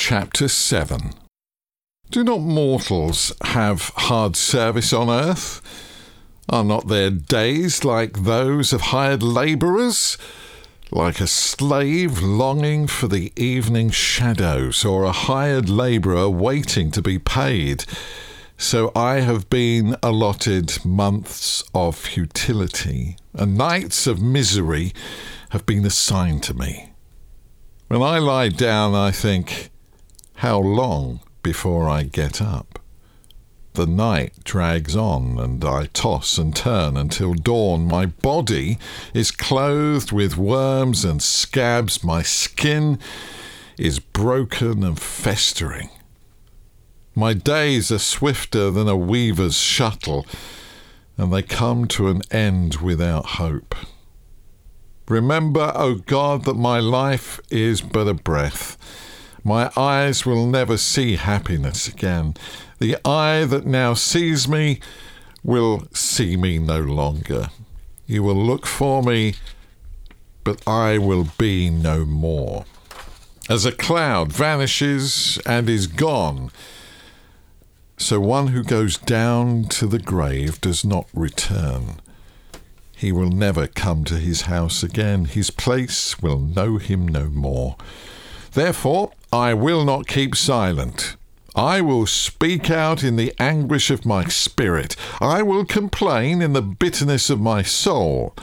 chapter 7. Do not mortals have hard service on earth? Are not their days like those of hired labourers? Like a slave longing for the evening shadows, or a hired labourer waiting to be paid. So I have been allotted months of futility, and nights of misery have been assigned to me. When I lie down, I think, how long before I get up? The night drags on, and I toss and turn until dawn. My body is clothed with worms and scabs. My skin is broken and festering. My days are swifter than a weaver's shuttle, and they come to an end without hope. Remember, O God, that my life is but a breath. My eyes will never see happiness again. The eye that now sees me will see me no longer. You will look for me, but I will be no more. As a cloud vanishes and is gone, so one who goes down to the grave does not return. He will never come to his house again. His place will know him no more. Therefore, I will not keep silent. I will speak out in the anguish of my spirit. I will complain in the bitterness of my soul.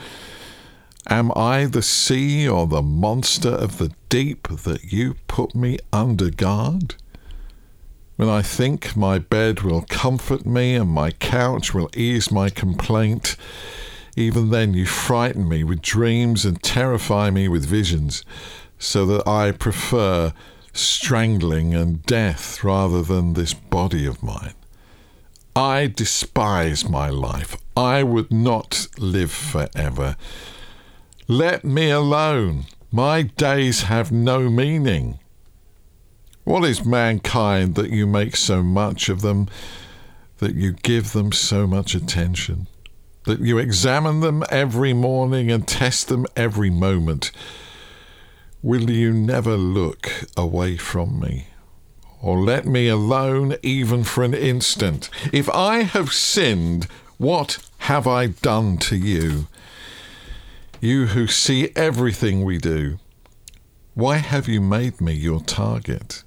Am I the sea or the monster of the deep that you put me under guard? When I think my bed will comfort me and my couch will ease my complaint, even then you frighten me with dreams and terrify me with visions, so that I prefer strangling and death rather than this body of mine. I despise my life. I would not live forever. Let me alone. My days have no meaning. What is mankind that you make so much of them, that you give them so much attention, that you examine them every morning and test them every moment? Will you never look away from me, or let me alone even for an instant? If I have sinned, what have I done to you? You who see everything we do, why have you made me your target?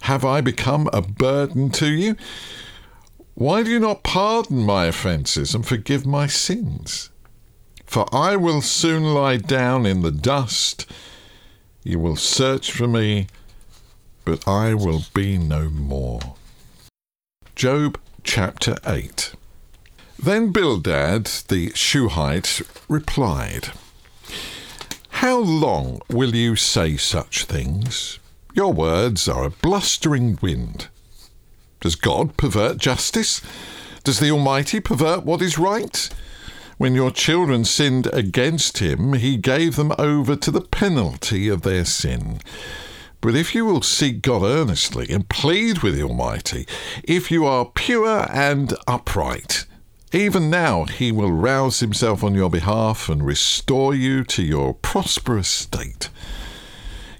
Have I become a burden to you? Why do you not pardon my offences and forgive my sins? For I will soon lie down in the dust. You will search for me, but I will be no more. Job chapter 8. Then Bildad the Shuhite replied, How long will you say such things? Your words are a blustering wind. Does God pervert justice? Does the Almighty pervert what is right? When your children sinned against him, he gave them over to the penalty of their sin. But if you will seek God earnestly and plead with the Almighty, if you are pure and upright, even now he will rouse himself on your behalf and restore you to your prosperous state.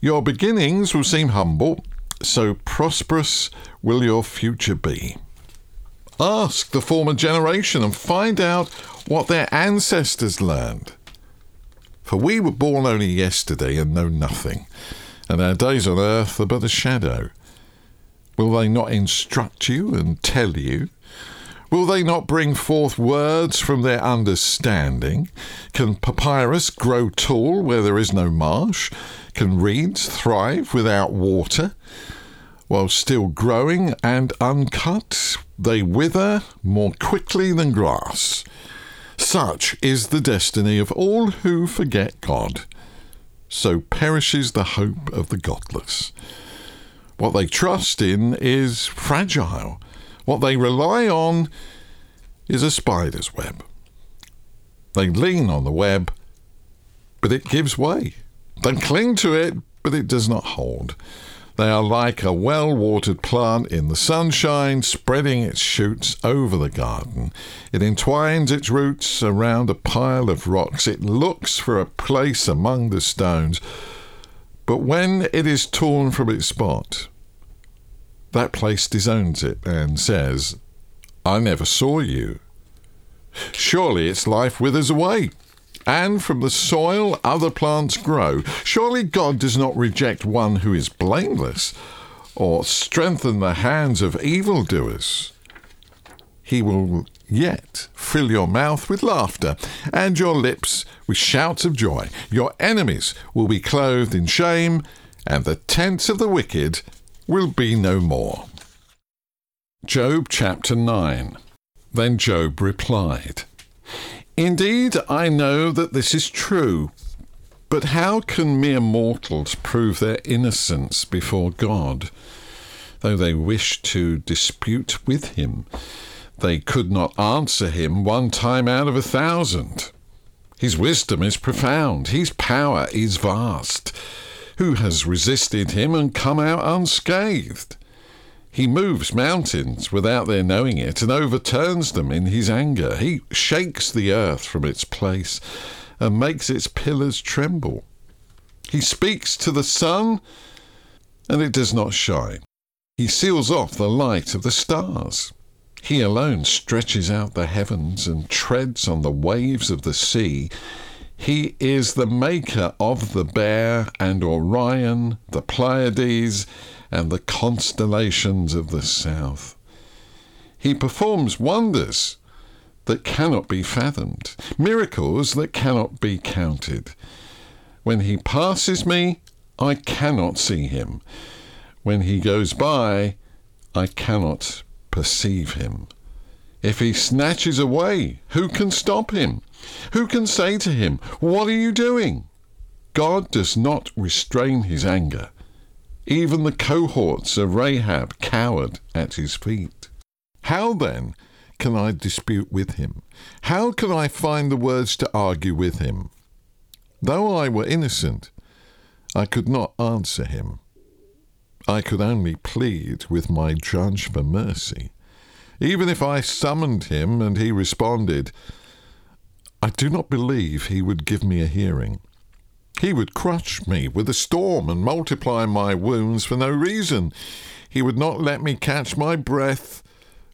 Your beginnings will seem humble, so prosperous will your future be. Ask the former generation and find out what their ancestors learned. For we were born only yesterday and know nothing, and our days on earth are but a shadow. Will they not instruct you and tell you? Will they not bring forth words from their understanding? Can papyrus grow tall where there is no marsh? Can reeds thrive without water? While still growing and uncut, they wither more quickly than grass. Such is the destiny of all who forget God. So perishes the hope of the godless. What they trust in is fragile. What they rely on is a spider's web. They lean on the web, but it gives way. They cling to it, but it does not hold. They are like a well-watered plant in the sunshine, spreading its shoots over the garden. It entwines its roots around a pile of rocks. It looks for a place among the stones. But when it is torn from its spot, that place disowns it and says, I never saw you. Surely its life withers away, and from the soil other plants grow. Surely God does not reject one who is blameless, or strengthen the hands of evildoers. He will yet fill your mouth with laughter, and your lips with shouts of joy. Your enemies will be clothed in shame, and the tents of the wicked will be no more. Job chapter 9. Then Job replied, Indeed, I know that this is true, but how can mere mortals prove their innocence before God? Though they wish to dispute with him, they could not answer him one time out of 1,000. His wisdom is profound, his power is vast. Who has resisted him and come out unscathed? He moves mountains without their knowing it and overturns them in his anger. He shakes the earth from its place and makes its pillars tremble. He speaks to the sun and it does not shine. He seals off the light of the stars. He alone stretches out the heavens and treads on the waves of the sea. He is the maker of the Bear and Orion, the Pleiades, and the constellations of the south. He performs wonders that cannot be fathomed, miracles that cannot be counted. When he passes me, I cannot see him. When he goes by, I cannot perceive him. If he snatches away, who can stop him? Who can say to him, What are you doing? God does not restrain his anger. Even the cohorts of Rahab cowered at his feet. How then can I dispute with him? How can I find the words to argue with him? Though I were innocent, I could not answer him. I could only plead with my judge for mercy. Even if I summoned him and he responded, I do not believe he would give me a hearing. He would crush me with a storm and multiply my wounds for no reason. He would not let me catch my breath,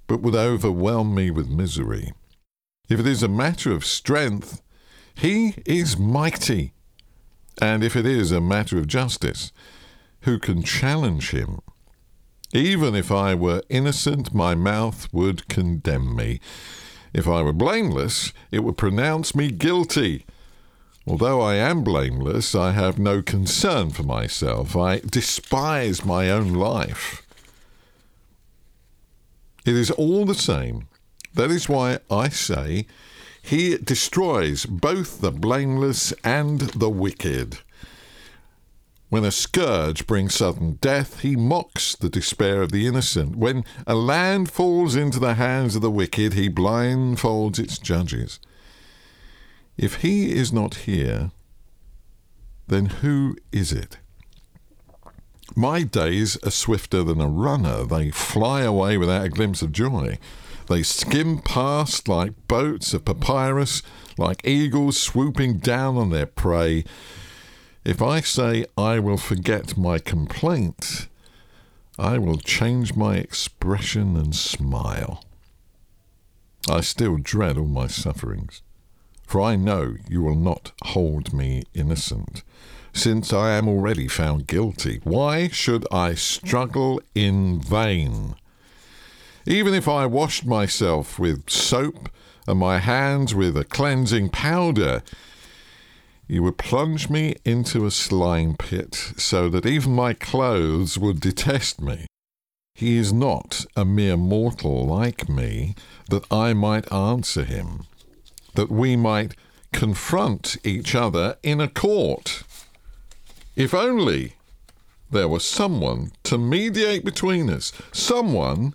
but would overwhelm me with misery. If it is a matter of strength, he is mighty. And if it is a matter of justice, who can challenge him? Even if I were innocent, my mouth would condemn me. If I were blameless, it would pronounce me guilty. Although I am blameless, I have no concern for myself. I despise my own life. It is all the same. That is why I say, He destroys both the blameless and the wicked. When a scourge brings sudden death, he mocks the despair of the innocent. When a land falls into the hands of the wicked, he blindfolds its judges. If he is not here, then who is it? My days are swifter than a runner. They fly away without a glimpse of joy. They skim past like boats of papyrus, like eagles swooping down on their prey. If I say I will forget my complaint, I will change my expression and smile. I still dread all my sufferings, for I know you will not hold me innocent. since I am already found guilty? Why should I struggle in vain? Even if I washed myself with soap and my hands with a cleansing powder, you would plunge me into a slime pit so that even my clothes would detest me. He is not a mere mortal like me, that I might answer him, that we might confront each other in a court. If only there was someone to mediate between us, someone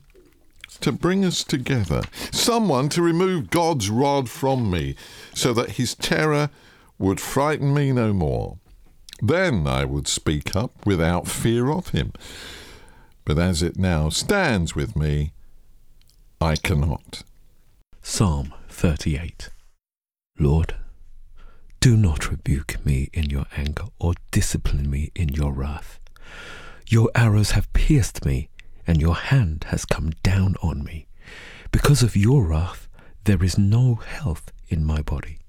to bring us together, someone to remove God's rod from me, so that his terror would frighten me no more. Then I would speak up without fear of him. But as it now stands with me, I cannot. Psalm 38. Lord, do not rebuke me in your anger or discipline me in your wrath. Your arrows have pierced me, and your hand has come down on me. Because of your wrath, there is no health in my body.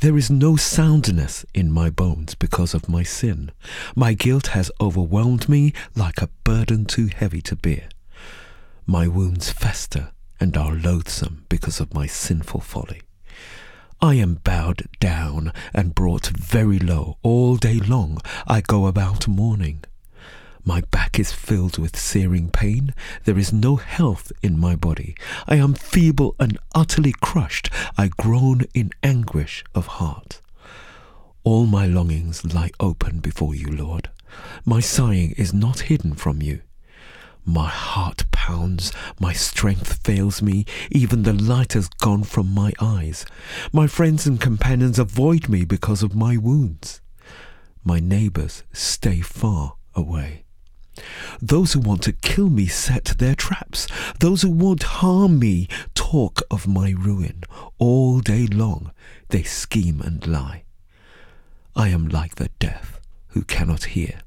There is no soundness in my bones because of my sin. My guilt has overwhelmed me like a burden too heavy to bear. My wounds fester and are loathsome because of my sinful folly. I am bowed down and brought very low. All day long I go about mourning. My back is filled with searing pain. There is no health in my body. I am feeble and utterly crushed. I groan in anguish of heart. All my longings lie open before you, Lord. My sighing is not hidden from you. My heart pounds, my strength fails me, even the light has gone from my eyes. My friends and companions avoid me because of my wounds. My neighbors stay far away. Those who want to kill me set their traps. Those who want to harm me talk of my ruin. All day long they scheme and lie. I am like the deaf who cannot hear,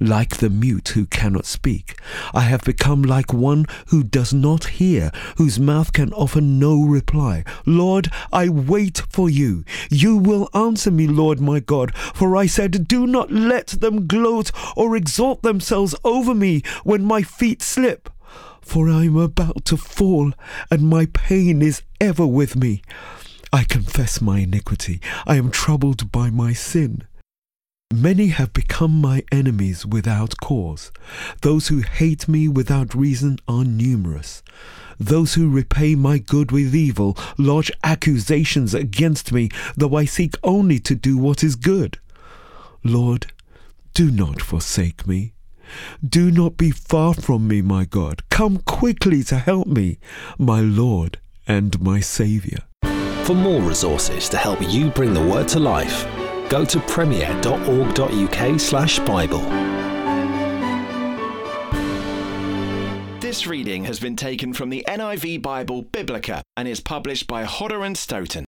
like the mute who cannot speak. I have become like one who does not hear, whose mouth can offer no reply. Lord, I wait for you. You will answer me, Lord my God, for I said, do not let them gloat or exalt themselves over me when my feet slip. For I am about to fall, and my pain is ever with me. I confess my iniquity. I am troubled by my sin. Many have become my enemies without cause. Those who hate me without reason are numerous. Those who repay my good with evil lodge accusations against me, though I seek only to do what is good. Lord, do not forsake me. Do not be far from me, my God. Come quickly to help me, my Lord and my Saviour. For more resources to help you bring the word to life, go to premier.org.uk/Bible. This reading has been taken from the NIV Bible, Biblica, and is published by Hodder and Stoughton.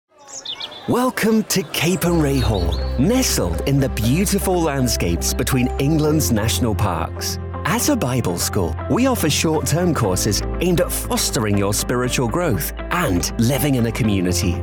Welcome to Cape and Ray Hall, nestled in the beautiful landscapes between England's national parks. As a Bible school, we offer short-term courses aimed at fostering your spiritual growth and living in a community.